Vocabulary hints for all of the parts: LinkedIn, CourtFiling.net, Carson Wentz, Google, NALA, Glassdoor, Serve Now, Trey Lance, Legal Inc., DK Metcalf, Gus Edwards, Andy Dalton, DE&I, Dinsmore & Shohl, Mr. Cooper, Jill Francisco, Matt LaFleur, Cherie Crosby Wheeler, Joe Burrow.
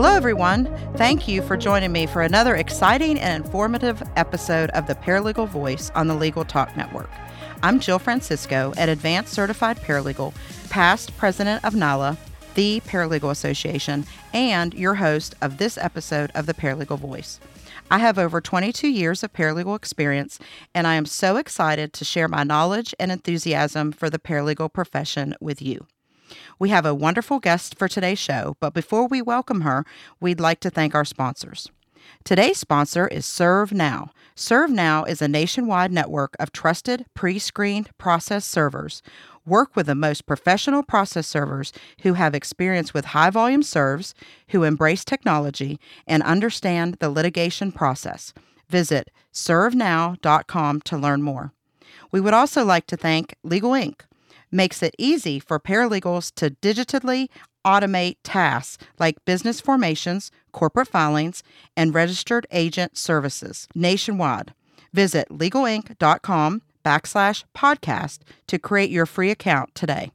Hello, everyone. Thank you for joining me for another exciting and informative episode of the Paralegal Voice on the Legal Talk Network. I'm Jill Francisco, an advanced certified paralegal, past president of NALA, the Paralegal Association, and your host of this episode of the Paralegal Voice. I have over 22 years of paralegal experience, and I am so excited to share my knowledge and enthusiasm for the paralegal profession with you. We have a wonderful guest for today's show, but before we welcome her, we'd like to thank our sponsors. Today's sponsor is Serve Now. Serve Now is a nationwide network of trusted, pre-screened process servers. Work with the most professional process servers who have experience with high-volume serves, who embrace technology, and understand the litigation process. Visit servenow.com to learn more. We would also like to thank Legal Inc. Makes it easy for paralegals to digitally automate tasks like business formations, corporate filings, and registered agent services nationwide. Visit legalinc.com/podcast to create your free account today.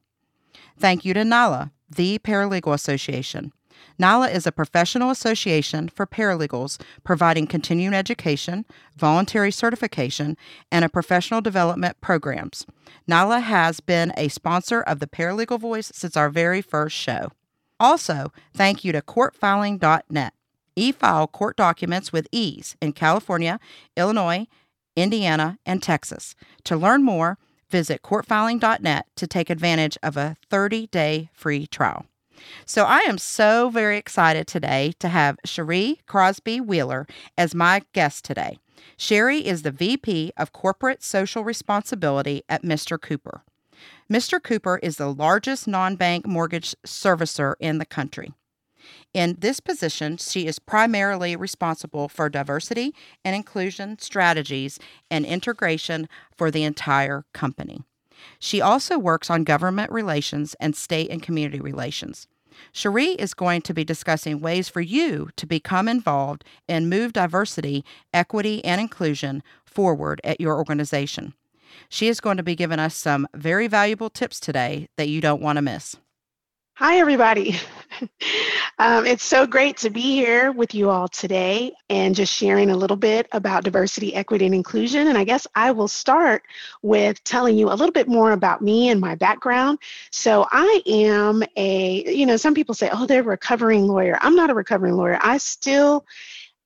Thank you to NALA, the Paralegal Association. NALA is a professional association for paralegals providing continuing education, voluntary certification, and a professional development programs. NALA has been a sponsor of the Paralegal Voice since our very first show. Also, thank you to CourtFiling.net. E-file court documents with ease in California, Illinois, Indiana, and Texas. To learn more, visit CourtFiling.net to take advantage of a 30-day free trial. So I am so very excited today to have Cherie Crosby Wheeler as my guest today. Cherie is the VP of Corporate Social Responsibility at Mr. Cooper. Mr. Cooper is the largest non-bank mortgage servicer in the country. In this position, she is primarily responsible for diversity and inclusion strategies and integration for the entire company. She also works on government relations and state and community relations. Cherie is going to be discussing ways for you to become involved and move diversity, equity, and inclusion forward at your organization. She is going to be giving us some very valuable tips today that you don't want to miss. Hi, everybody. It's so great to be here with you all today and just sharing a little bit about diversity, equity, and inclusion. And I guess I will start with telling you a little bit more about me and my background. So I am some people say, oh, they're a recovering lawyer. I'm not a recovering lawyer. I still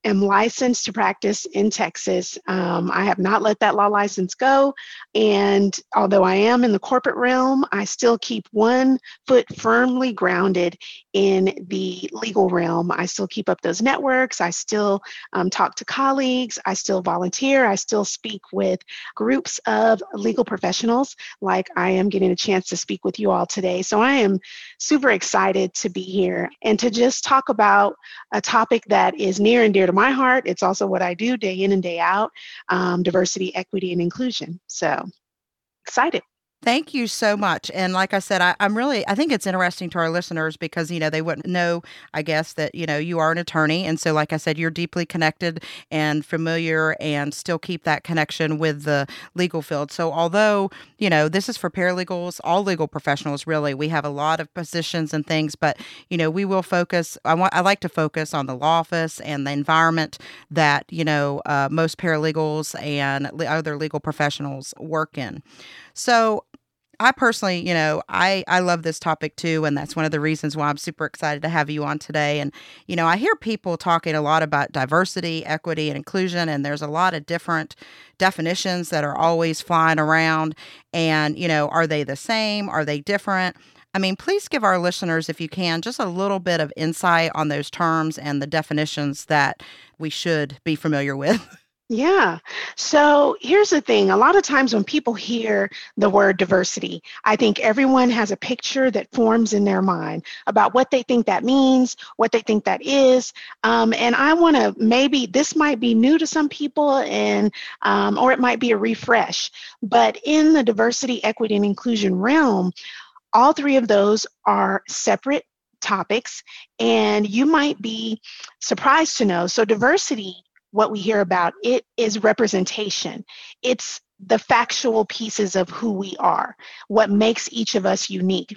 am licensed to practice in Texas. I have not let that law license go. And although I am in the corporate realm, I still keep one foot firmly grounded in the legal realm. I still keep up those networks. I still talk to colleagues. I still volunteer. I still speak with groups of legal professionals, like I am getting a chance to speak with you all today. So I am super excited to be here and to just talk about a topic that is near and dear to my heart. It's also what I do day in and day out, diversity, equity, and inclusion. So excited. Thank you so much. And like I said, I think it's interesting to our listeners because, they wouldn't know, I guess, that, you are an attorney. And so, like I said, you're deeply connected and familiar and still keep that connection with the legal field. So although, this is for paralegals, all legal professionals, really, we have a lot of positions and things, but, we will focus. I like to focus on the law office and the environment that, most paralegals and other legal professionals work in. So I personally, I love this topic too, and that's one of the reasons why I'm super excited to have you on today. And, I hear people talking a lot about diversity, equity, and inclusion, and there's a lot of different definitions that are always flying around. And, are they the same? Are they different? I mean, please give our listeners, if you can, just a little bit of insight on those terms and the definitions that we should be familiar with. Yeah. So here's the thing. A lot of times when people hear the word diversity, I think everyone has a picture that forms in their mind about what they think that means, what they think that is. And I want to, maybe this might be new to some people and or it might be a refresh. But in the diversity, equity, and inclusion realm, all three of those are separate topics. And you might be surprised to know. So diversity, what we hear about it is representation. It's the factual pieces of who we are, what makes each of us unique.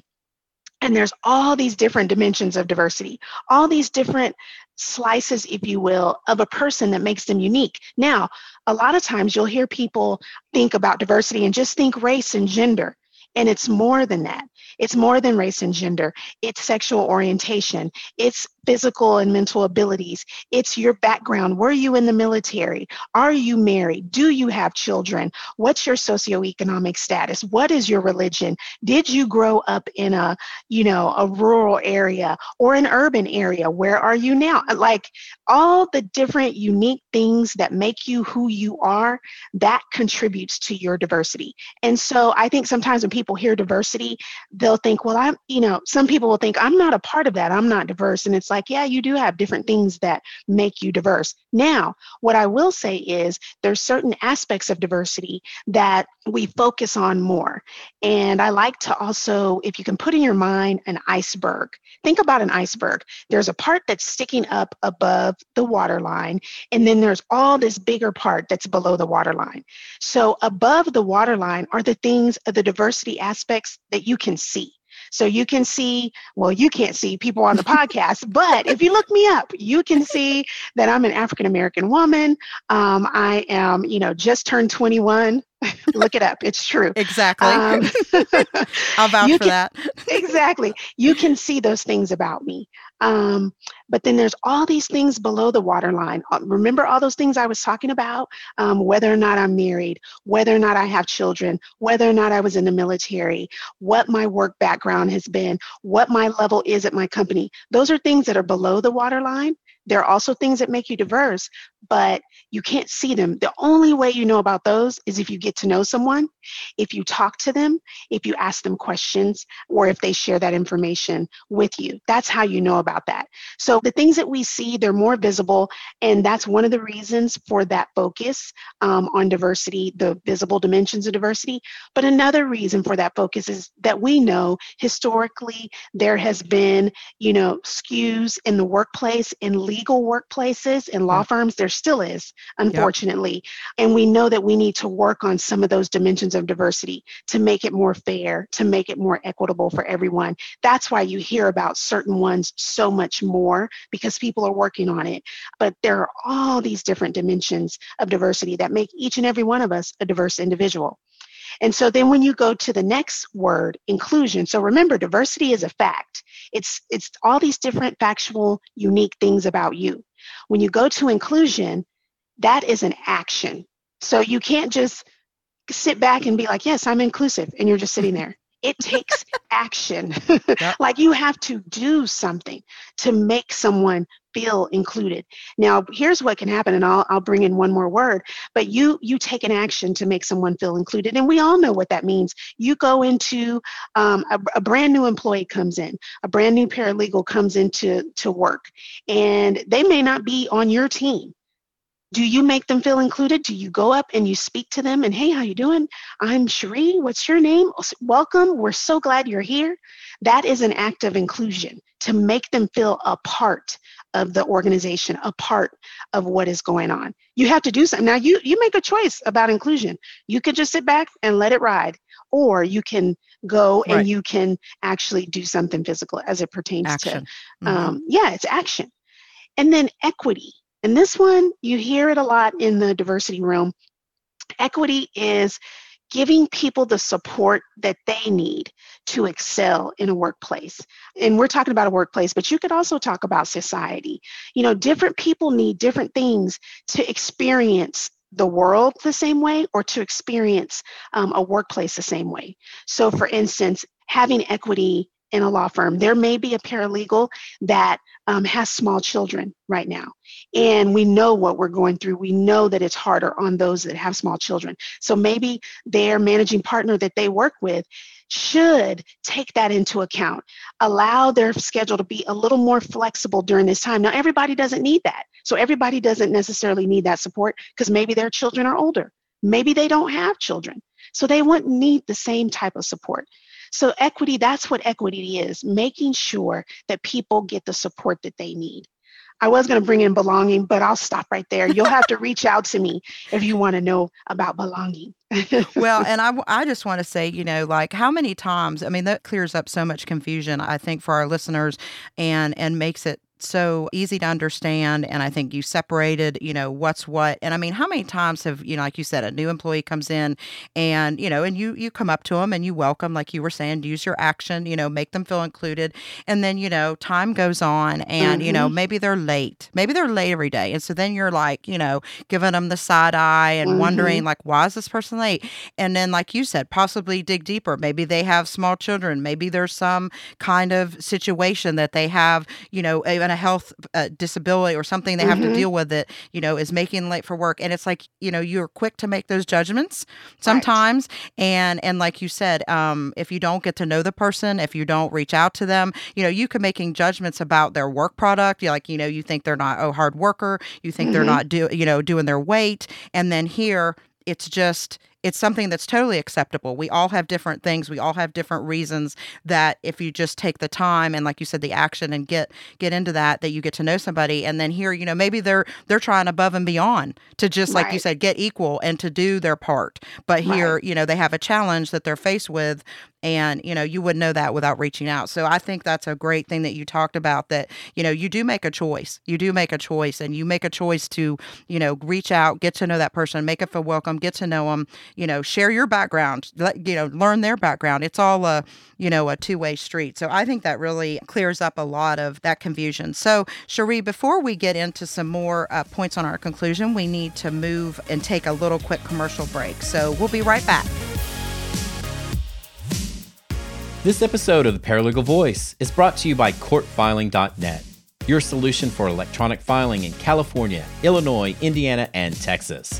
And there's all these different dimensions of diversity, all these different slices, if you will, of a person that makes them unique. Now, a lot of times you'll hear people think about diversity and just think race and gender. And it's more than that. It's more than race and gender. It's sexual orientation. It's physical and mental abilities. It's your background. Were you in the military? Are you married? Do you have children? What's your socioeconomic status? What is your religion? Did you grow up in a, you know, a rural area or an urban area? Where are you now? Like all the different unique things that make you who you are, that contributes to your diversity. And so I think sometimes when people hear diversity, they'll think, well, I'm, you know, some people will think I'm not a part of that. I'm not diverse. And it's like, yeah, you do have different things that make you diverse. Now, what I will say is there's certain aspects of diversity that we focus on more. And I like to also, if you can put in your mind an iceberg, think about an iceberg. There's a part that's sticking up above the waterline, and then there's all this bigger part that's below the waterline. So above the waterline are the things of the diversity aspects that you can see. So you can see, well, you can't see people on the podcast, but if you look me up, you can see that I'm an African-American woman. I am, you know, just turned 21. Look it up. It's true. Exactly. I'll vouch for that. Exactly. You can see those things about me. But then there's all these things below the waterline. Remember all those things I was talking about? Whether or not I'm married, whether or not I have children, whether or not I was in the military, what my work background has been, what my level is at my company. Those are things that are below the waterline. There are also things that make you diverse, but you can't see them. The only way you know about those is if you get to know someone, if you talk to them, if you ask them questions, or if they share that information with you. That's how you know about that. So the things that we see, they're more visible. And that's one of the reasons for that focus on diversity, the visible dimensions of diversity. But another reason for that focus is that we know historically there has been, you know, skews in the workplace, in legal workplaces, in law firms. There still is, unfortunately. Yep. And we know that we need to work on some of those dimensions of diversity to make it more fair, to make it more equitable for everyone. That's why you hear about certain ones so much more, because people are working on it. But there are all these different dimensions of diversity that make each and every one of us a diverse individual. And so then when you go to the next word, inclusion. So remember, diversity is a fact. It's all these different factual, unique things about you. When you go to inclusion, that is an action. So you can't just sit back and be like, yes, I'm inclusive, and you're just sitting there. It takes action. Yep. Like you have to do something to make someone feel included. Now, here's what can happen, and I'll bring in one more word, but you take an action to make someone feel included. And we all know what that means. You go into a brand new employee comes in, a brand new paralegal comes into work, and they may not be on your team. Do you make them feel included? Do you go up and you speak to them and, hey, how you doing? I'm Cherie. What's your name? Welcome. We're so glad you're here. That is an act of inclusion to make them feel a part of the organization, a part of what is going on. You have to do something. Now, you make a choice about inclusion. You could just sit back and let it ride, or you can go and you can actually do something physical as it pertains to, it's action. And then equity. And this one, you hear it a lot in the diversity realm. Equity is giving people the support that they need to excel in a workplace. And we're talking about a workplace, but you could also talk about society. You know, different people need different things to experience the world the same way, or to experience a workplace the same way. So, for instance, having equity in a law firm, there may be a paralegal that has small children right now. And we know what we're going through. We know that it's harder on those that have small children. So maybe their managing partner that they work with should take that into account, allow their schedule to be a little more flexible during this time. Now, everybody doesn't need that. So everybody doesn't necessarily need that support, because maybe their children are older. Maybe they don't have children. So they wouldn't need the same type of support. So equity, that's what equity is, making sure that people get the support that they need. I was going to bring in belonging, but I'll stop right there. You'll have to reach out to me if you want to know about belonging. Well, and I just want to say, you know, like how many times, I mean, that clears up so much confusion, I think, for our listeners and makes it so easy to understand. And I think you separated, you know, what's what. And I mean, how many times have, you know, like you said, a new employee comes in and, you know, and you come up to them and you welcome, like you were saying, use your action, you know, make them feel included. And then, you know, time goes on and, you know, maybe they're late every day. And so then you're like, you know, giving them the side eye and wondering like, why is this person late? And then, like you said, possibly dig deeper. Maybe they have small children. Maybe there's some kind of situation that they have, you know, a health disability or something they have to deal with that, you know, is making late for work. And it's like, you know, you're quick to make those judgments sometimes. Right. And like you said, if you don't get to know the person, if you don't reach out to them, you know, you can making judgments about their work product. You're like, you know, you think they're not a hard worker. You think they're not doing their weight. And then here it's just, it's something that's totally acceptable. We all have different things. We all have different reasons that if you just take the time and, like you said, the action and get into that, that you get to know somebody. And then here, you know, maybe they're trying above and beyond to just, like you said, get equal and to do their part. But here, you know, they have a challenge that they're faced with. And, you know, you wouldn't know that without reaching out. So I think that's a great thing that you talked about, that, you know, you do make a choice. You do make a choice, and you make a choice to, you know, reach out, get to know that person, make it feel welcome, get to know them, you know, share your background, you know, learn their background. It's all a, you know, a two-way street. So I think that really clears up a lot of that confusion. So Cherie, before we get into some more points on our conclusion, we need to move and take a little quick commercial break. So we'll be right back. This episode of The Paralegal Voice is brought to you by CourtFiling.net, your solution for electronic filing in California, Illinois, Indiana, and Texas.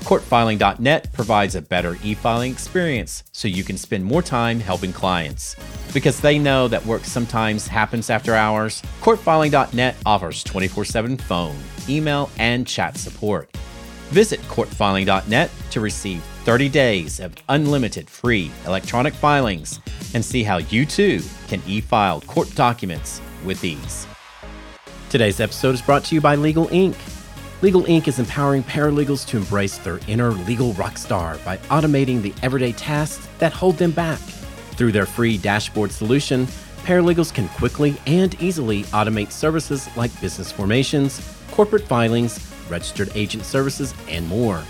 CourtFiling.net provides a better e-filing experience so you can spend more time helping clients. Because they know that work sometimes happens after hours, CourtFiling.net offers 24/7 phone, email, and chat support. Visit CourtFiling.net to receive 30 days of unlimited free electronic filings and see how you too can e-file court documents with ease. Today's episode is brought to you by Legal Inc. Legal Inc. is empowering paralegals to embrace their inner legal rock star by automating the everyday tasks that hold them back. Through their free dashboard solution, paralegals can quickly and easily automate services like business formations, corporate filings, registered agent services, and more.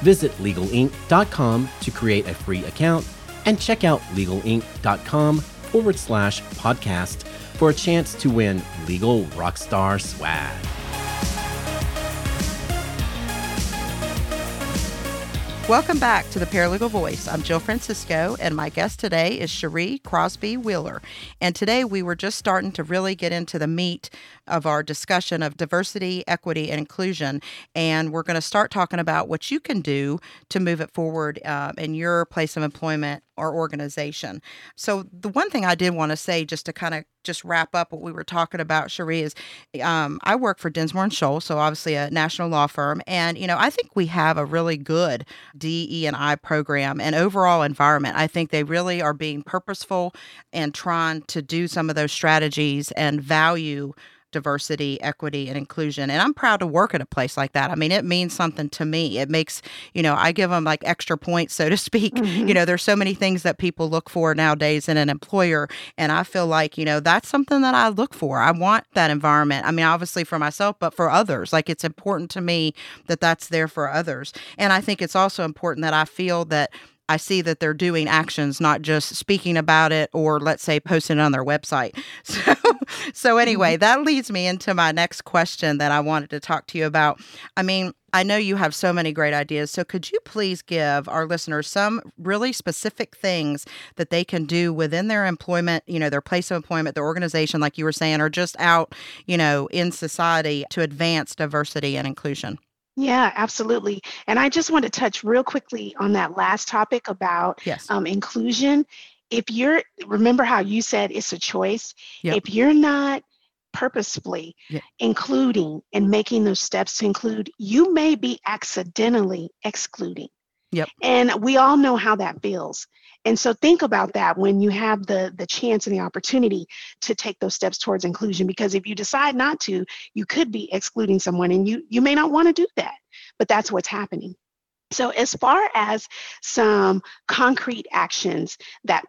Visit legalinc.com to create a free account and check out legalinc.com/podcast for a chance to win Legal Rockstar swag. Welcome back to The Paralegal Voice. I'm Jill Francisco, and my guest today is Cherie Crosby Wheeler. And today we were just starting to really get into the meat of our discussion of diversity, equity, and inclusion. And we're going to start talking about what you can do to move it forward in your place of employment or organization. So the one thing I did want to say, just to kind of just wrap up what we were talking about, Cherie, is I work for Dinsmore & Shohl, so obviously a national law firm. And, you know, I think we have a really good DE&I program and overall environment. I think they really are being purposeful and trying to do some of those strategies and value diversity, equity, and inclusion. And I'm proud to work at a place like that. I mean, it means something to me. It makes, you know, I give them like extra points, so to speak. You know, there's so many things that people look for nowadays in an employer. And I feel like, you know, that's something that I look for. I want that environment. I mean, obviously for myself, but for others, like it's important to me that that's there for others. And I think it's also important that I feel that I see that they're doing actions, not just speaking about it or, let's say, posting it on their website. So anyway, that leads me into my next question that I wanted to talk to you about. I mean, I know you have so many great ideas. So could you please give our listeners some really specific things that they can do within their employment, you know, their place of employment, their organization, like you were saying, or just out, you know, in society to advance diversity and inclusion? Yeah, absolutely. And I just want to touch real quickly on that last topic about inclusion. If you're, remember how you said it's a choice? Yep. If you're not purposefully including and making those steps to include, you may be accidentally excluding. Yep. And we all know how that feels. And so think about that when you have the chance and the opportunity to take those steps towards inclusion, because if you decide not to, you could be excluding someone, and you may not want to do that, but that's what's happening. So as far as some concrete actions that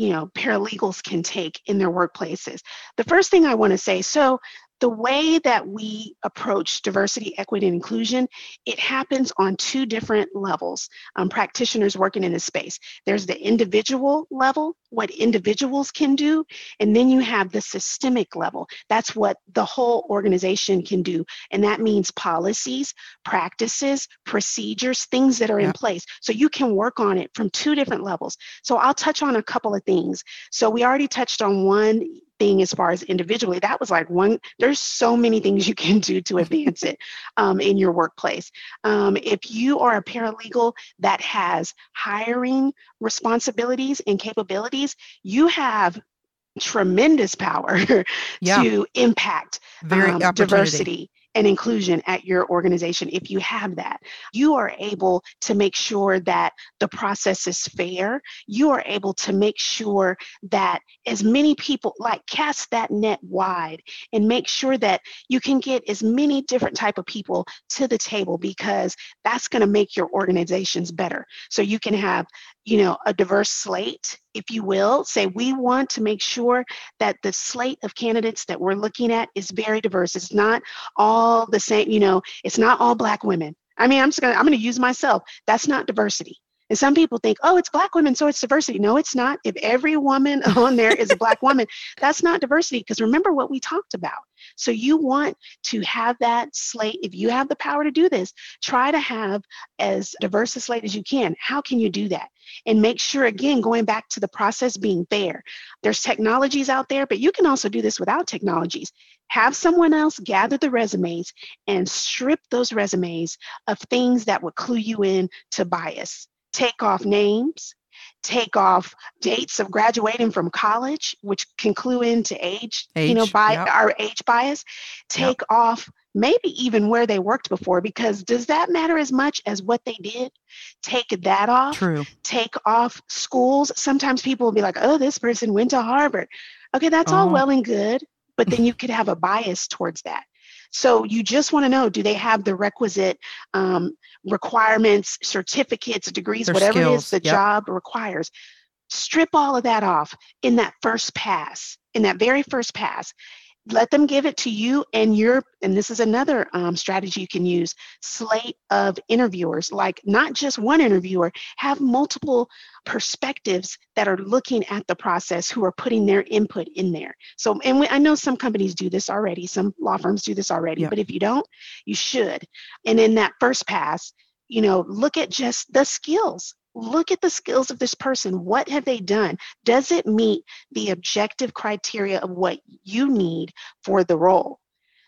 paralegals can take in their workplaces, the first thing I want to say, so the way that we approach diversity, equity, and inclusion, it happens on two different levels. Practitioners working in this space. There's the individual level, what individuals can do, and then you have the systemic level. That's what the whole organization can do, and that means policies, practices, procedures, things that are in place. So you can work on it from two different levels. So I'll touch on a couple of things. So we already touched on one thing as far as individually, that was like one, there's so many things you can do to advance it in your workplace. If you are a paralegal that has hiring responsibilities and capabilities, you have tremendous power to impact diversity and inclusion at your organization. If you have that, you are able to make sure that the process is fair. You are able to make sure that as many people, like, cast that net wide and make sure that you can get as many different type of people to the table, because that's going to make your organizations better. So you can have, a diverse slate, if you will. Say, we want to make sure that the slate of candidates that we're looking at is very diverse. It's not all the same, it's not all Black women. I mean, I'm going to use myself. That's not diversity. And some people think, oh, it's Black women, so it's diversity. No, it's not. If every woman on there is a Black woman, that's not diversity, because remember what we talked about. So you want to have that slate. If you have the power to do this, try to have as diverse a slate as you can. How can you do that? And make sure, again, going back to the process being fair. There's technologies out there, but you can also do this without technologies. Have someone else gather the resumes and strip those resumes of things that would clue you in to bias. Take off names, take off dates of graduating from college, which can clue into age our age bias. Take off maybe even where they worked before, because does that matter as much as what they did? Take that off. True. Take off schools. Sometimes people will be like, oh, this person went to Harvard. Okay, that's all well and good, but then you could have a bias towards that. So you just want to know, do they have the requisite requirements, certificates, degrees, their whatever skills. It is the job requires. Strip all of that off in that first pass, in that very first pass. Let them give it to you and this is another strategy you can use, slate of interviewers, like not just one interviewer, have multiple perspectives that are looking at the process who are putting their input in there. So, and I know some companies do this already, some law firms do this already, but if you don't, you should. And in that first pass, look at just the skills. Look at the skills of this person. What have they done? Does it meet the objective criteria of what you need for the role?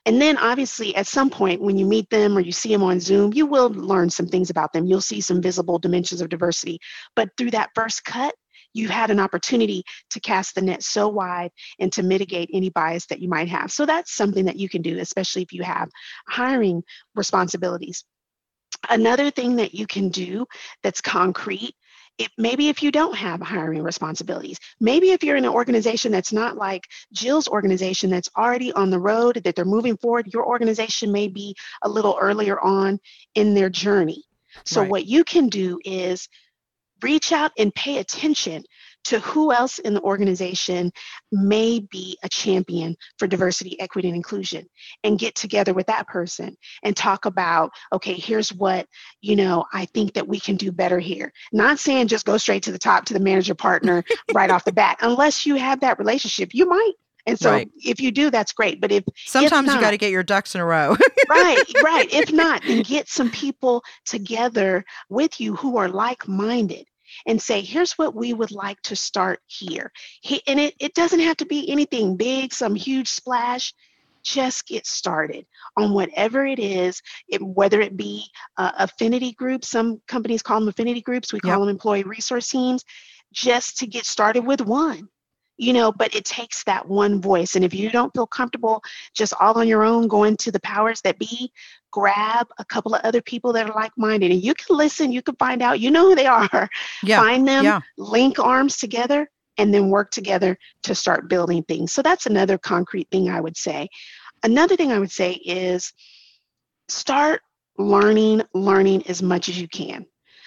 And then obviously at some point when you meet them or you see them on Zoom, you will learn some things about them. You'll see some visible dimensions of diversity. But through that first cut, you've had an opportunity to cast the net so wide and to mitigate any bias that you might have. So that's something that you can do, especially if you have hiring responsibilities. Another thing that you can do that's concrete, maybe if you don't have hiring responsibilities, maybe if you're in an organization that's not like Jill's organization that's already on the road, that they're moving forward, your organization may be a little earlier on in their journey. So what you can do is reach out and pay attention to who else in the organization may be a champion for diversity, equity, and inclusion, and get together with that person and talk about, okay, here's what, I think that we can do better here. Not saying just go straight to the top, to the manager partner right off the bat, unless you have that relationship, you might. And so if you do, that's great. But sometimes you got to get your ducks in a row. Right. If not, then get some people together with you who are like-minded and say, here's what we would like to start here. And it doesn't have to be anything big, some huge splash. Just get started on whatever it is, whether it be affinity groups. Some companies call them affinity groups. We call them employee resource teams, just to get started with one. you know, but it takes that one voice. And if you don't feel comfortable just all on your own going to the powers that be, grab a couple of other people that are like-minded, and you can listen, you can find out, you know who they are, find them, link arms together, and then work together to start building things. So that's another concrete thing I would say. Another thing I would say is start learning as much as you can,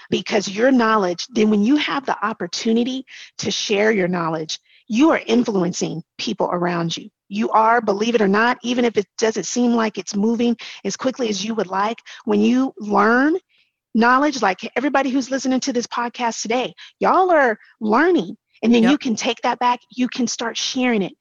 because your knowledge, then when you have the opportunity to share your knowledge, you are influencing people around you. You are, believe it or not, even if it doesn't seem like it's moving as quickly as you would like, when you learn knowledge, like everybody who's listening to this podcast today, y'all are learning. And then you can take that back. You can start sharing it,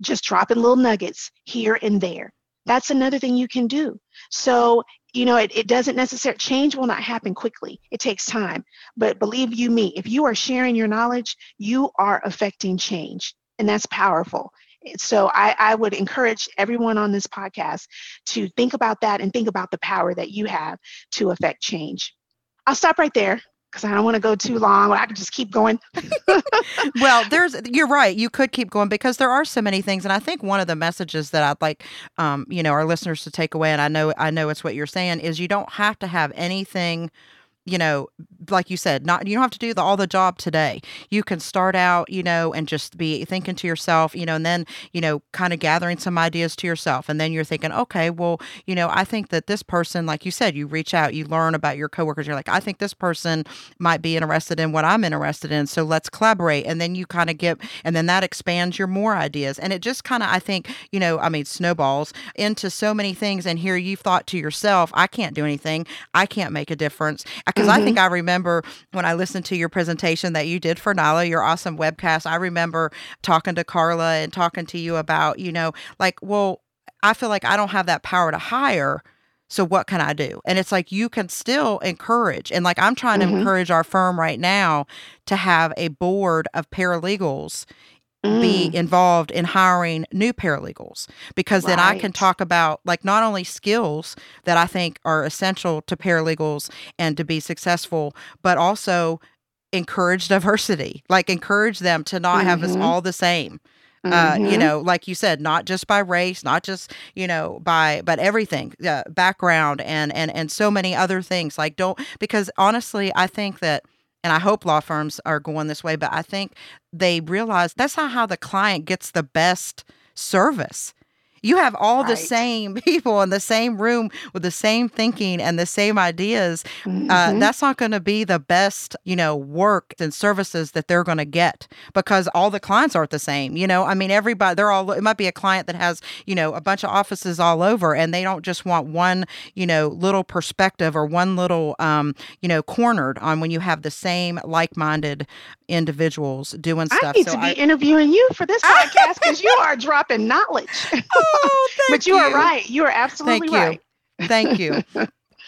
just dropping little nuggets here and there. That's another thing you can do. So, you know, it doesn't necessarily, change will not happen quickly. It takes time. But believe you me, if you are sharing your knowledge, you are affecting change. And that's powerful. So I would encourage everyone on this podcast to think about that and think about the power that you have to affect change. I'll stop right there, because I don't want to go too long. I could just keep going. Well, you're right. You could keep going, because there are so many things. And I think one of the messages that I'd like, our listeners to take away, and I know it's what you're saying, is you don't have to have anything, you know, like you said, you don't have to do all the job today. You can start out, you know, and just be thinking to yourself, you know, and then, you know, kind of gathering some ideas to yourself. And then you're thinking, okay, well, you know, I think that this person, like you said, you reach out, you learn about your coworkers. You're like, I think this person might be interested in what I'm interested in. So let's collaborate. And then you kind of get, and then that expands your more ideas. And it just kind of, I think, you know, I mean, snowballs into so many things. And here you've thought to yourself, I can't do anything. I can't make a difference. Because I think I remember when I listened to your presentation that you did for NALA, your awesome webcast, I remember talking to Carla and talking to you about, you know, like, well, I feel like I don't have that power to hire. So what can I do? And it's like, you can still encourage. And like, I'm trying to encourage our firm right now to have a board of paralegals be involved in hiring new paralegals, because then I can talk about, like, not only skills that I think are essential to paralegals and to be successful, but also encourage diversity, like encourage them to not have us all the same. You know, like you said, not just by race, not just, you know, but everything, background and so many other things. Like, because honestly, I think that, and I hope law firms are going this way, but I think they realize that's not how the client gets the best service. You have all the same people in the same room with the same thinking and the same ideas. That's not going to be the best, you know, work and services that they're going to get, because all the clients aren't the same. You know, I mean, everybody, it might be a client that has, you know, a bunch of offices all over, and they don't just want one, you know, little perspective or one little, you know, cornered on when you have the same like-minded individuals doing stuff. I need to be interviewing you for this podcast, because you are dropping knowledge. Oh, but you are right. You are absolutely right. Thank you.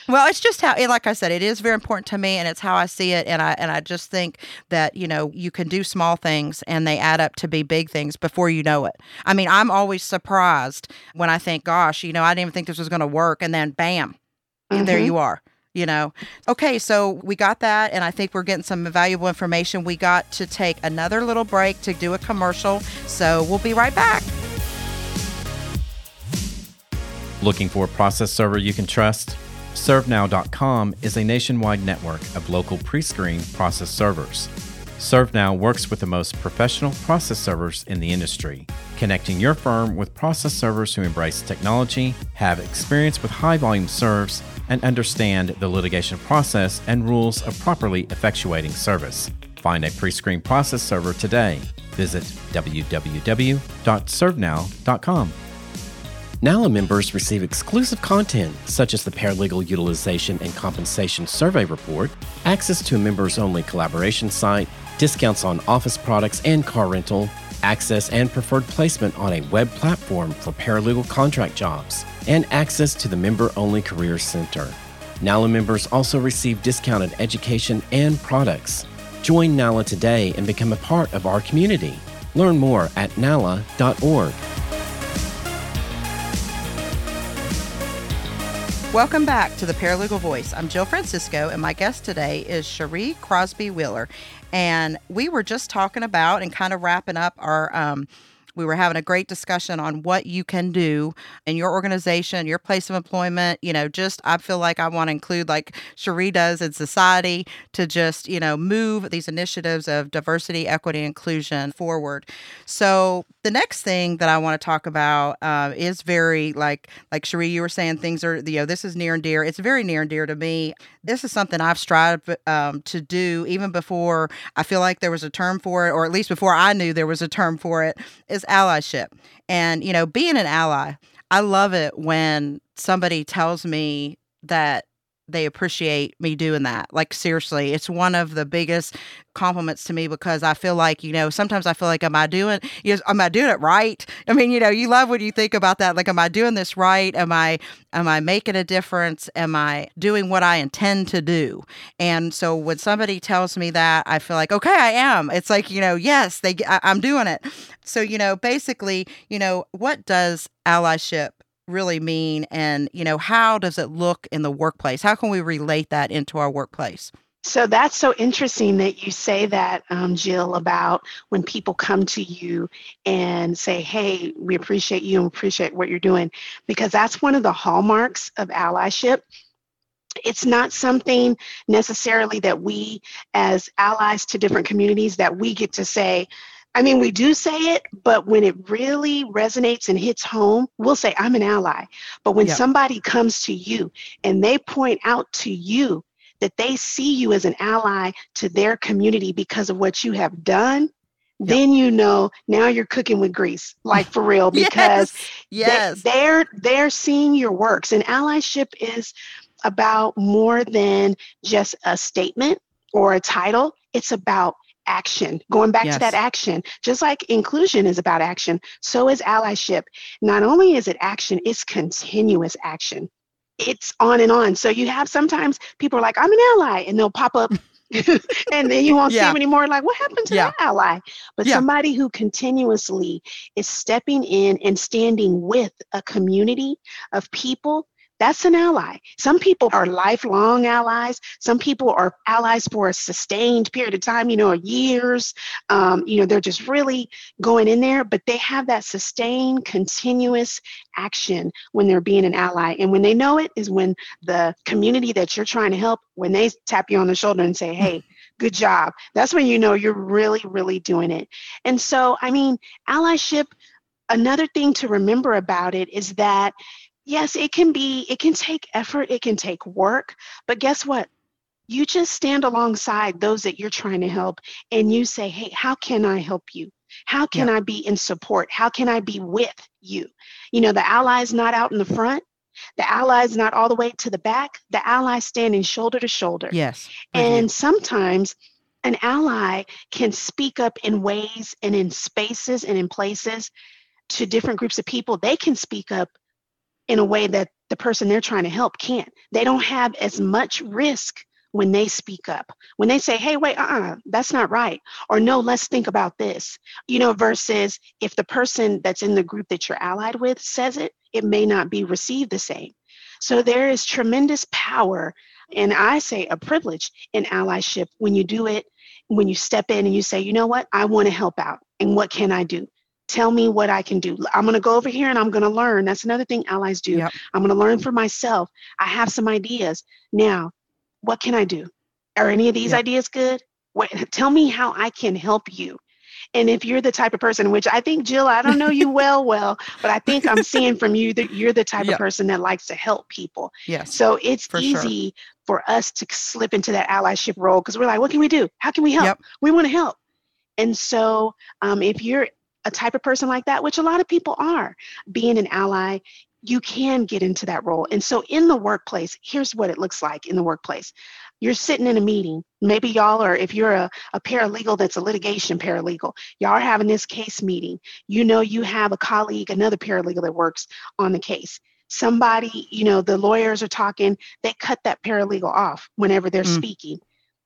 Well, it's just how, like I said, it is very important to me, and it's how I see it. And I just think that, you know, you can do small things and they add up to be big things before you know it. I mean, I'm always surprised when I think, gosh, you know, I didn't even think this was going to work. And then bam, and there you are. You know, okay, so we got that, and I think we're getting some valuable information. We got to take another little break to do a commercial, so we'll be right back. Looking for a process server you can trust? ServeNow.com is a nationwide network of local pre-screened process servers. ServeNow works with the most professional process servers in the industry, connecting your firm with process servers who embrace technology, have experience with high-volume serves, and understand the litigation process and rules of properly effectuating service. Find a pre-screened process server today. Visit www.servenow.com. NALA members receive exclusive content such as the Paralegal Utilization and Compensation Survey Report, access to a members-only collaboration site, discounts on office products and car rental, access and preferred placement on a web platform for paralegal contract jobs, and access to the member-only Career Center. NALA members also receive discounted education and products. Join NALA today and become a part of our community. Learn more at nala.org. Welcome back to the Paralegal Voice. I'm Jill Francisco, and my guest today is Cherie Crosby Wheeler. And we were just talking about and kind of wrapping up our, we were having a great discussion on what you can do in your organization, your place of employment, you know, just, I feel like I want to include like Cherie does in society to just, you know, move these initiatives of diversity, equity, inclusion forward. So the next thing that I want to talk about is very like Cherie, you were saying things are, you know, this is near and dear. It's very near and dear to me. This is something I've strived to do even before I feel like there was a term for it, or at least before I knew there was a term for it, is allyship. And, you know, being an ally, I love it when somebody tells me that they appreciate me doing that. Like, seriously, it's one of the biggest compliments to me because I feel like, you know, sometimes I feel like, am I doing it right? I mean, you know, you love when you think about that. Like, am I doing this right? Am I making a difference? Am I doing what I intend to do? And so when somebody tells me that, I feel like, okay, I am. It's like, you know, yes, I'm doing it. So, you know, basically, you know, what does allyship really mean, and, you know, how does it look in the workplace? How can we relate that into our workplace? So that's so interesting that you say that, Jill, about when people come to you and say, hey, we appreciate you and appreciate what you're doing, because that's one of the hallmarks of allyship. It's not something necessarily that we as allies to different communities that we get to say. I mean, we do say it, but when it really resonates and hits home, we'll say, I'm an ally. But when somebody comes to you and they point out to you that they see you as an ally to their community because of what you have done, then you know now you're cooking with grease, like for real, because yes. They're seeing your works. And allyship is about more than just a statement or a title. It's about action, going back to that action, just like inclusion is about action, so is allyship. Not only is it action, it's continuous action. It's on and on. So you have sometimes people are like, I'm an ally, and they'll pop up and then you won't see them anymore. Like, what happened to that ally? But somebody who continuously is stepping in and standing with a community of people, that's an ally. Some people are lifelong allies. Some people are allies for a sustained period of time, you know, years. You know, they're just really going in there, but they have that sustained, continuous action when they're being an ally. And when they know it is when the community that you're trying to help, when they tap you on the shoulder and say, hey, good job. That's when you know you're really, really doing it. And so, I mean, allyship, another thing to remember about it is that yes, it can take effort, it can take work, but guess what? You just stand alongside those that you're trying to help and you say, hey, how can I help you? How can I be in support? How can I be with you? You know, the ally is not out in the front. The ally is not all the way to the back. The ally is standing shoulder to shoulder. Yes. And sometimes an ally can speak up in ways and in spaces and in places to different groups of people. They can speak up in a way that the person they're trying to help can't. They don't have as much risk when they speak up. When they say, hey, wait, that's not right. Or no, let's think about this. You know, versus if the person that's in the group that you're allied with says it, it may not be received the same. So there is tremendous power, and I say a privilege, in allyship when you do it, when you step in and you say, you know what, I want to help out. And what can I do? Tell me what I can do. I'm going to go over here and I'm going to learn. That's another thing allies do. Yep. I'm going to learn for myself. I have some ideas. Now, what can I do? Are any of these ideas good? Tell me how I can help you. And if you're the type of person, which I think, Jill, I don't know you well, but I think I'm seeing from you that you're the type of person that likes to help people. Yes. So it's easy for us to slip into that allyship role because we're like, what can we do? How can we help? Yep. We want to help. And so if you're a type of person like that, which a lot of people are, being an ally, you can get into that role. And so in the workplace, here's what it looks like in the workplace. You're sitting in a meeting. Maybe y'all are, if you're a paralegal that's a litigation paralegal, y'all are having this case meeting. You know, you have a colleague, another paralegal that works on the case. Somebody, you know, the lawyers are talking, they cut that paralegal off whenever they're speaking.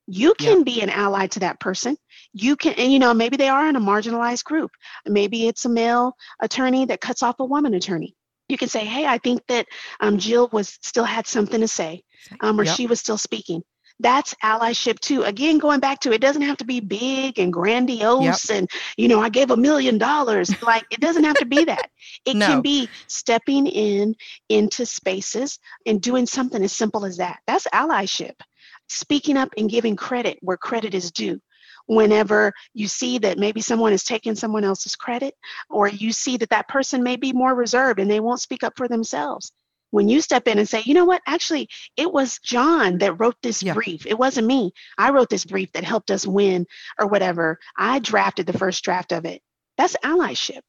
You can be an ally to that person. You can, and you know, maybe they are in a marginalized group. Maybe it's a male attorney that cuts off a woman attorney. You can say, hey, I think that Jill still had something to say, or she was still speaking. That's allyship too. Again, going back to, it doesn't have to be big and grandiose and, I gave $1 million. Like, it doesn't have to be that. It can be stepping into spaces and doing something as simple as that. That's allyship. Speaking up and giving credit where credit is due. Whenever you see that maybe someone is taking someone else's credit, or you see that that person may be more reserved and they won't speak up for themselves. When you step in and say, you know what, actually, it was John that wrote this brief. It wasn't me. I wrote this brief that helped us win or whatever. I drafted the first draft of it. That's allyship.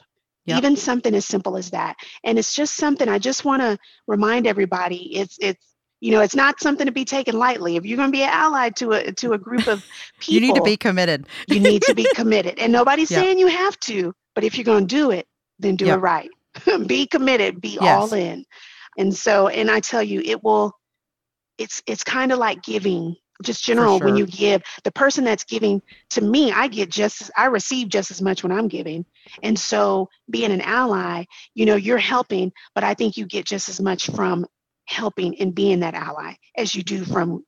Yep. Even something as simple as that. And it's just something I just want to remind everybody. It's not something to be taken lightly. If you're going to be an ally to a group of people, you need to be committed. You need to be committed. And nobody's saying you have to, but if you're going to do it, then do it right. Be committed, be all in. And so, and I tell you, it's kind of like giving, just general. When you give, the person that's giving to me, I receive just as much when I'm giving. And so being an ally, you're helping, but I think you get just as much from helping and being that ally as you do from,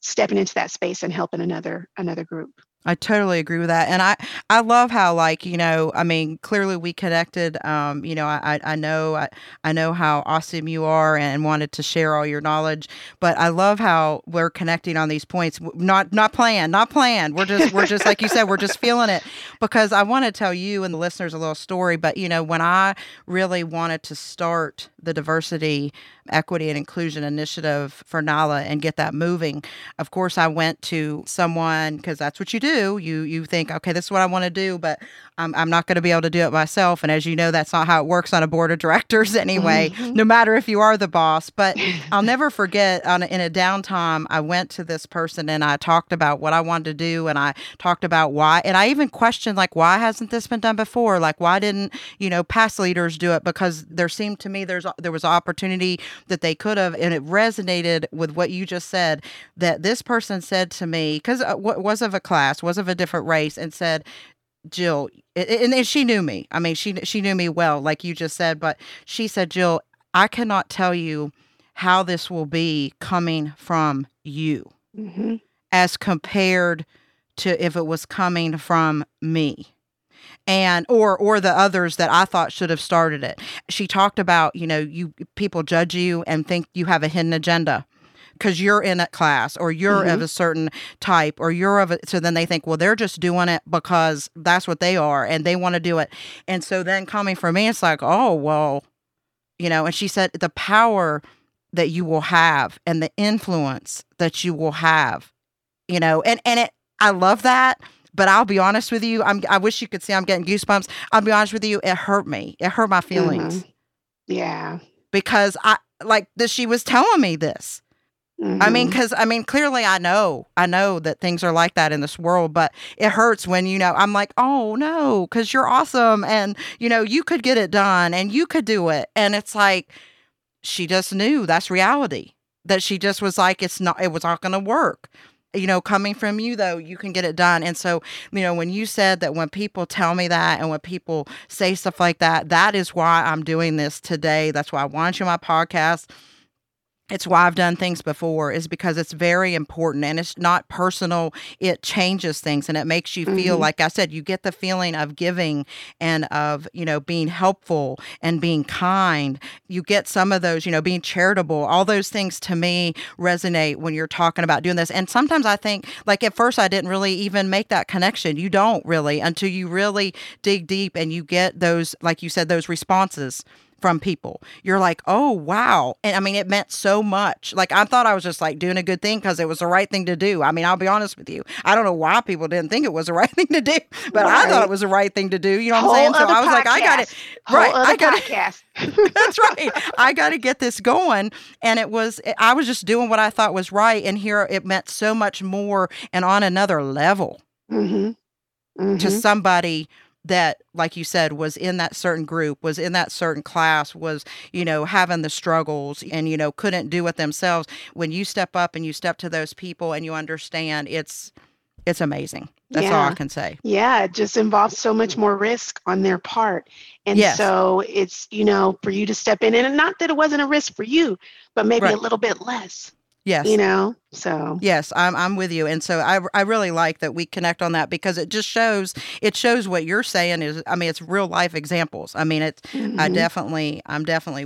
stepping into that space and helping another group. I totally agree with that. And I love how, clearly we connected. I know how awesome you are and wanted to share all your knowledge, but I love how we're connecting on these points. Not planned. We're just, like you said, we're just feeling it, because I want to tell you and the listeners a little story, but when I really wanted to start the diversity, equity, and inclusion initiative for NALA and get that moving, of course, I went to someone, cause that's what you do. You think, okay, this is what I want to do, but I'm not going to be able to do it myself. And as you know, that's not how it works on a board of directors anyway, no matter if you are the boss. But I'll never forget, in a downtime, I went to this person and I talked about what I wanted to do, and I talked about why. And I even questioned, why hasn't this been done before? Why didn't, past leaders do it? Because there seemed to me there was opportunity that they could have. And it resonated with what you just said, that this person said to me, because was of a class, was of a different race, and said, Jill, and she knew me. I mean, she knew me well, like you just said, but she said, Jill, I cannot tell you how this will be coming from you as compared to if it was coming from me. And or the others that I thought should have started it. She talked about, you people judge you and think you have a hidden agenda, because you're in a class, or you're of a certain type, or you're of it. So then they think, well, they're just doing it because that's what they are and they want to do it. And so then coming from me, it's like, oh, well, and she said the power that you will have and the influence that you will have, I love that. But I'll be honest with you. I wish you could see I'm getting goosebumps. I'll be honest with you. It hurt me. It hurt my feelings. Yeah. Because she was telling me this. Clearly I know that things are like that in this world, but it hurts when, I'm like, oh no, cause you're awesome. And you could get it done and you could do it. And it's like, she just knew that's reality, that she just was like, it was not going to work. Coming from you though, you can get it done. And so, when you said that, when people tell me that and when people say stuff like that, that is why I'm doing this today. That's why I want you on my podcast. It's why I've done things before, is because it's very important and it's not personal. It changes things and it makes you feel, like I said, you get the feeling of giving and of, being helpful and being kind. You get some of those, being charitable. All those things to me resonate when you're talking about doing this. And sometimes I think, at first I didn't really even make that connection. You don't really, until you really dig deep and you get those, like you said, those responses from people. You're like, oh, wow. And it meant so much. I thought I was just doing a good thing because it was the right thing to do. I'll be honest with you. I don't know why people didn't think it was the right thing to do, but right. I thought it was the right thing to do. You know what I'm saying? So I was podcast. Like, I got it. Whole right. I got podcast. It. That's right. I got to get this going. And I was just doing what I thought was right. And here it meant so much more and on another level to somebody that, like you said, was in that certain group, was in that certain class, was, having the struggles and, couldn't do it themselves. When you step up and you step to those people and you understand, it's it's amazing. That's all I can say. Yeah, it just involves so much more risk on their part. And so it's, you know, for you to step in, and not that it wasn't a risk for you, but maybe a little bit less. Yes. You know, so. Yes, I'm with you. And so I really like that we connect on that, because it just shows, it shows what you're saying is, I mean, it's real life examples. I mean, it's, I'm definitely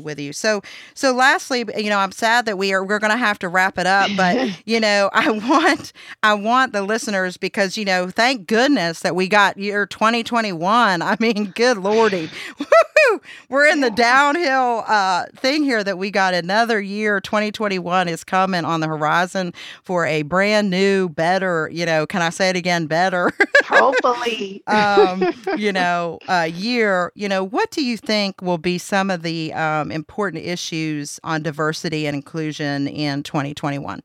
with you. So lastly, you know, I'm sad that we're going to have to wrap it up, but you know, I want the listeners, because, you know, thank goodness that we got year 2021. I mean, good Lordy. We're in the downhill thing here, that we got another year. 2021 is coming on the horizon for a brand new, better, you know, can I say it again? Better. Hopefully. You know, year, you know, what do you think will be some of the important issues on diversity and inclusion in 2021?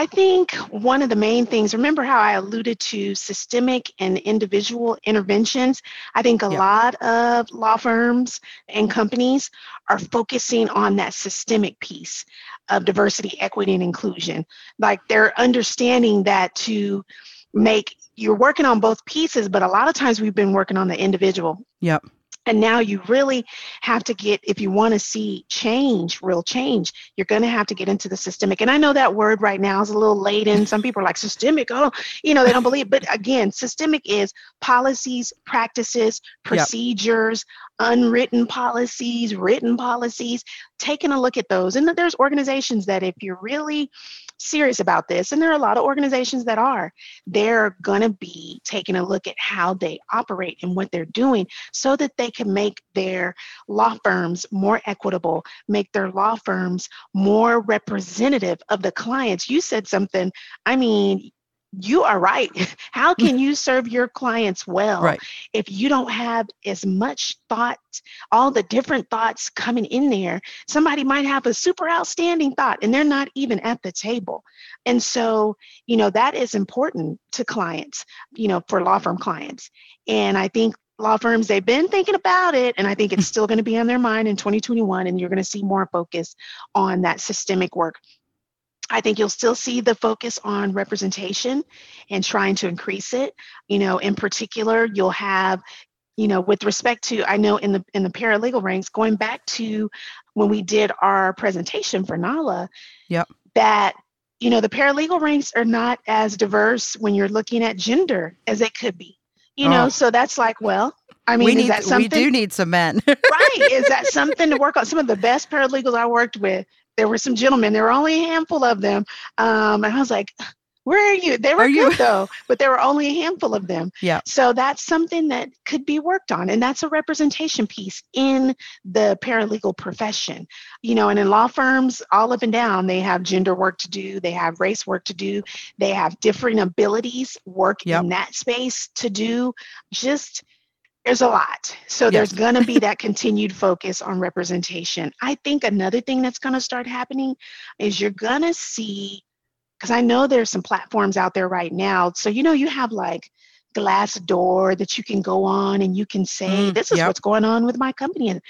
I think one of the main things, remember how I alluded to systemic and individual interventions? I think a lot of law firms and companies are focusing on that systemic piece of diversity, equity, and inclusion. Like, they're understanding that to make, you're working on both pieces, but a lot of times we've been working on the individual. Yep. And now you really have to get, if you want to see change, real change, you're going to have to get into the systemic. And I know that word right now is a little laden. Some people are like, systemic, oh, you know, they don't believe. But again, systemic is policies, practices, procedures, unwritten policies, written policies, taking a look at those. And there's organizations that, if you're really serious about this, and there are a lot of organizations that are, they're going to be taking a look at how they operate and what they're doing, so that they can make their law firms more equitable, make their law firms more representative of the clients. You said something, I mean, you are right. How can you serve your clients well if you don't have as much thought, all the different thoughts coming in there? Somebody might have a super outstanding thought and they're not even at the table. And so, you know, that is important to clients, you know, for law firm clients. And I think law firms, they've been thinking about it, and I think it's still going to be on their mind in 2021, and you're going to see more focus on that systemic work. I think you'll still see the focus on representation and trying to increase it. You know, in particular, you'll have, you know, with respect to, I know in the paralegal ranks, going back to when we did our presentation for NALA, that, you know, the paralegal ranks are not as diverse when you're looking at gender as they could be. You know, so that's like, well, I mean, is that something? We do need some men. Right. Is that something to work on? Some of the best paralegals I worked with, there were some gentlemen, there were only a handful of them. And I was like, where are you? They were good though, but there were only a handful of them. Yeah. So that's something that could be worked on. And that's a representation piece in the paralegal profession. You know, and in law firms, all up and down, they have gender work to do. They have race work to do. They have different abilities work in that space to do. Just, there's a lot. So there's going to be that continued focus on representation. I think another thing that's going to start happening is you're going to see, because I know there's some platforms out there right now. So, you know, you have like Glassdoor that you can go on and you can say, this is what's going on with my company. And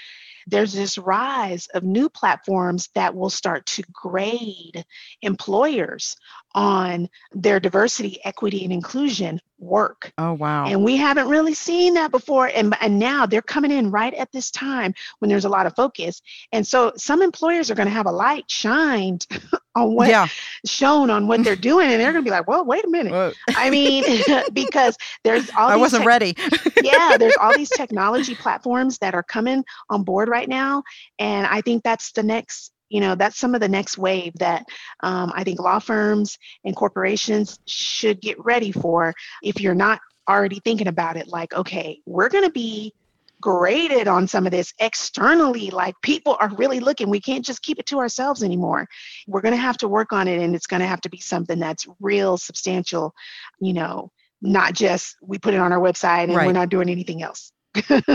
there's this rise of new platforms that will start to grade employers on their diversity, equity, and inclusion work. Oh, wow. And we haven't really seen that before. And now they're coming in right at this time when there's a lot of focus. And so some employers are going to have a light shined on what shown on what they're doing. And they're going to be like, well, wait a minute. Whoa. I mean, because there's all I wasn't ready. There's all these technology platforms that are coming on board right now. And I think that's the next, you know, that's some of the next wave that I think law firms and corporations should get ready for, if you're not already thinking about it. Like, okay, we're going to be graded on some of this externally. Like, people are really looking. We can't just keep it to ourselves anymore. We're going to have to work on it, and it's going to have to be something that's real substantial, you know, not just we put it on our website and we're not doing anything else.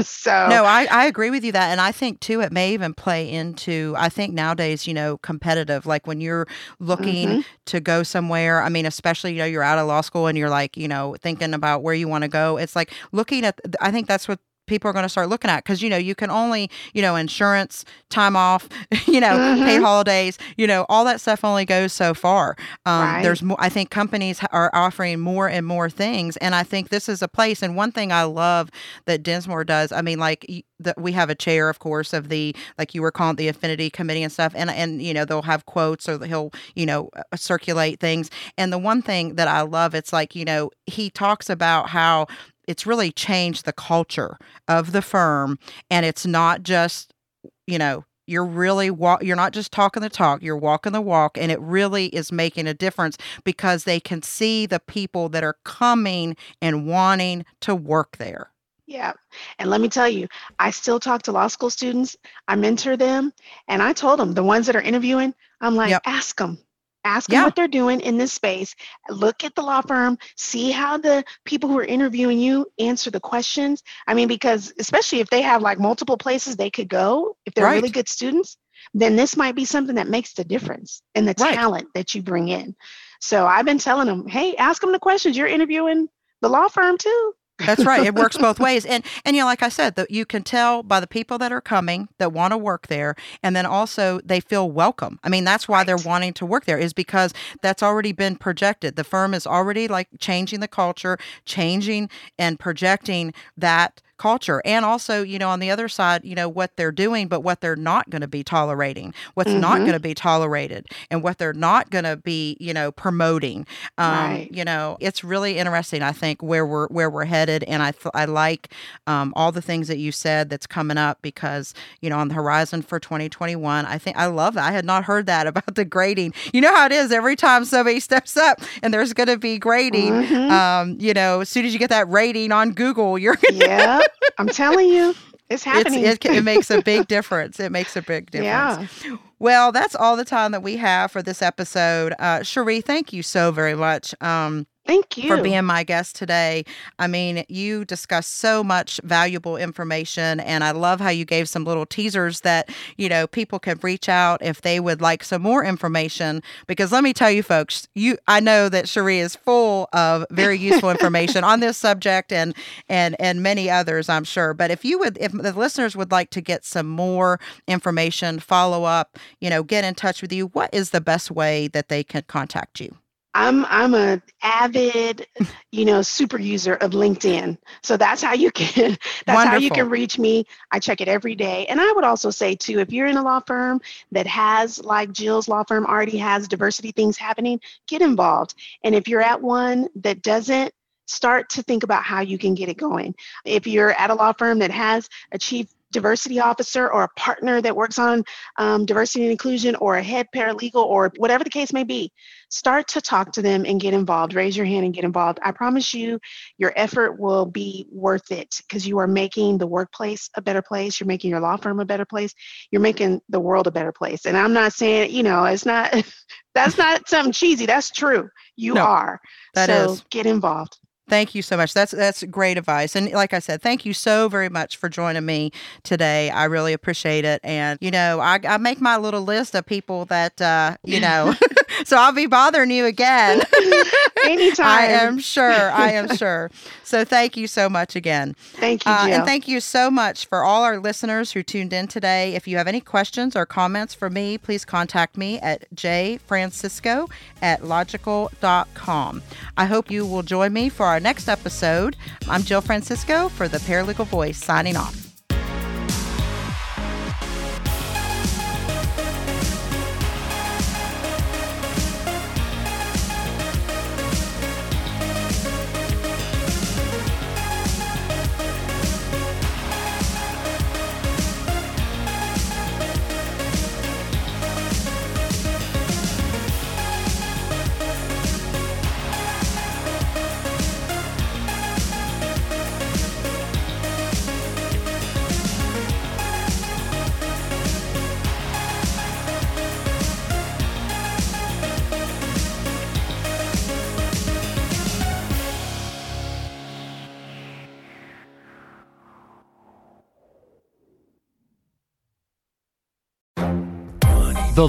So no, I agree with you that. And I think too, it may even play into, I think nowadays, you know, competitive, like when you're looking to go somewhere, I mean, especially, you know, you're out of law school and you're like, you know, thinking about where you want to go. It's like looking at, I think that's what people are going to start looking at, because, you know, you can only, you know, insurance, time off, you know, paid holidays, you know, all that stuff only goes so far. Right. There's more, I think companies are offering more and more things. And I think this is a place. And one thing I love that Dinsmore does, I mean, like, that we have a chair, of course, of the, like you were calling it, the affinity committee and stuff. And, you know, they'll have quotes, or he'll, you know, circulate things. And the one thing that I love, it's like, you know, he talks about how it's really changed the culture of the firm. And it's not just, you know, you're really, you're not just talking the talk, you're walking the walk. And it really is making a difference, because they can see the people that are coming and wanting to work there. Yeah. And let me tell you, I still talk to law school students. I mentor them. And I told them, the ones that are interviewing, I'm like, ask them. Ask them what they're doing in this space. Look at the law firm. See how the people who are interviewing you answer the questions. I mean, because especially if they have like multiple places they could go, if they're really good students, then this might be something that makes the difference in the talent that you bring in. So I've been telling them, hey, ask them the questions. You're interviewing the law firm too. That's right. It works both ways. And you know, like I said, you can tell by the people that are coming that want to work there. And then also they feel welcome. I mean, that's why they're wanting to work there, is because that's already been projected. The firm is already like changing the culture, changing and projecting that culture. And also, you know, on the other side, you know, what they're doing, but what they're not going to be tolerating, what's not going to be tolerated, and what they're not going to be, you know, promoting. You know, it's really interesting, I think, where we're headed. And I like all the things that you said that's coming up, because, you know, on the horizon for 2021, I think I love that. I had not heard that about the grading. You know how it is every time somebody steps up and there's going to be grading, you know, as soon as you get that rating on Google, you're going to. Yeah. I'm telling you, it's happening. It makes a big difference. It makes a big difference. Yeah. Well, that's all the time that we have for this episode. Cherie, thank you so very much. Thank you for being my guest today. I mean, you discussed so much valuable information, and I love how you gave some little teasers that, you know, people can reach out if they would like some more information. Because let me tell you, folks, I know that Cherie is full of very useful information on this subject and many others, I'm sure. But if the listeners would like to get some more information, follow up, you know, get in touch with you, what is the best way that they can contact you? I'm an avid, you know, super user of LinkedIn. So that's how you can, how you can reach me. I check it every day. And I would also say too, if you're in a law firm that has, like Jill's law firm already has diversity things happening, get involved. And if you're at one that doesn't, start to think about how you can get it going. If you're at a law firm that has a chief diversity officer or a partner that works on diversity and inclusion, or a head paralegal, or whatever the case may be, start to talk to them and get involved. Raise your hand and get involved. I promise you, your effort will be worth it, because you are making the workplace a better place. You're making your law firm a better place. You're making the world a better place. And I'm not saying, you know, it's not, that's not something cheesy. That's true. You are. So get involved. Thank you so much. That's great advice. And like I said, thank you so very much for joining me today. I really appreciate it. And, you know, I make my little list of people that, you know, so I'll be bothering you again. Anytime. I am sure. So thank you so much again. Thank you, Jill. And thank you so much for all our listeners who tuned in today. If you have any questions or comments for me, please contact me at jfrancisco@logical.com. I hope you will join me for our next episode. I'm Jill Francisco for the Paralegal Voice, signing off. The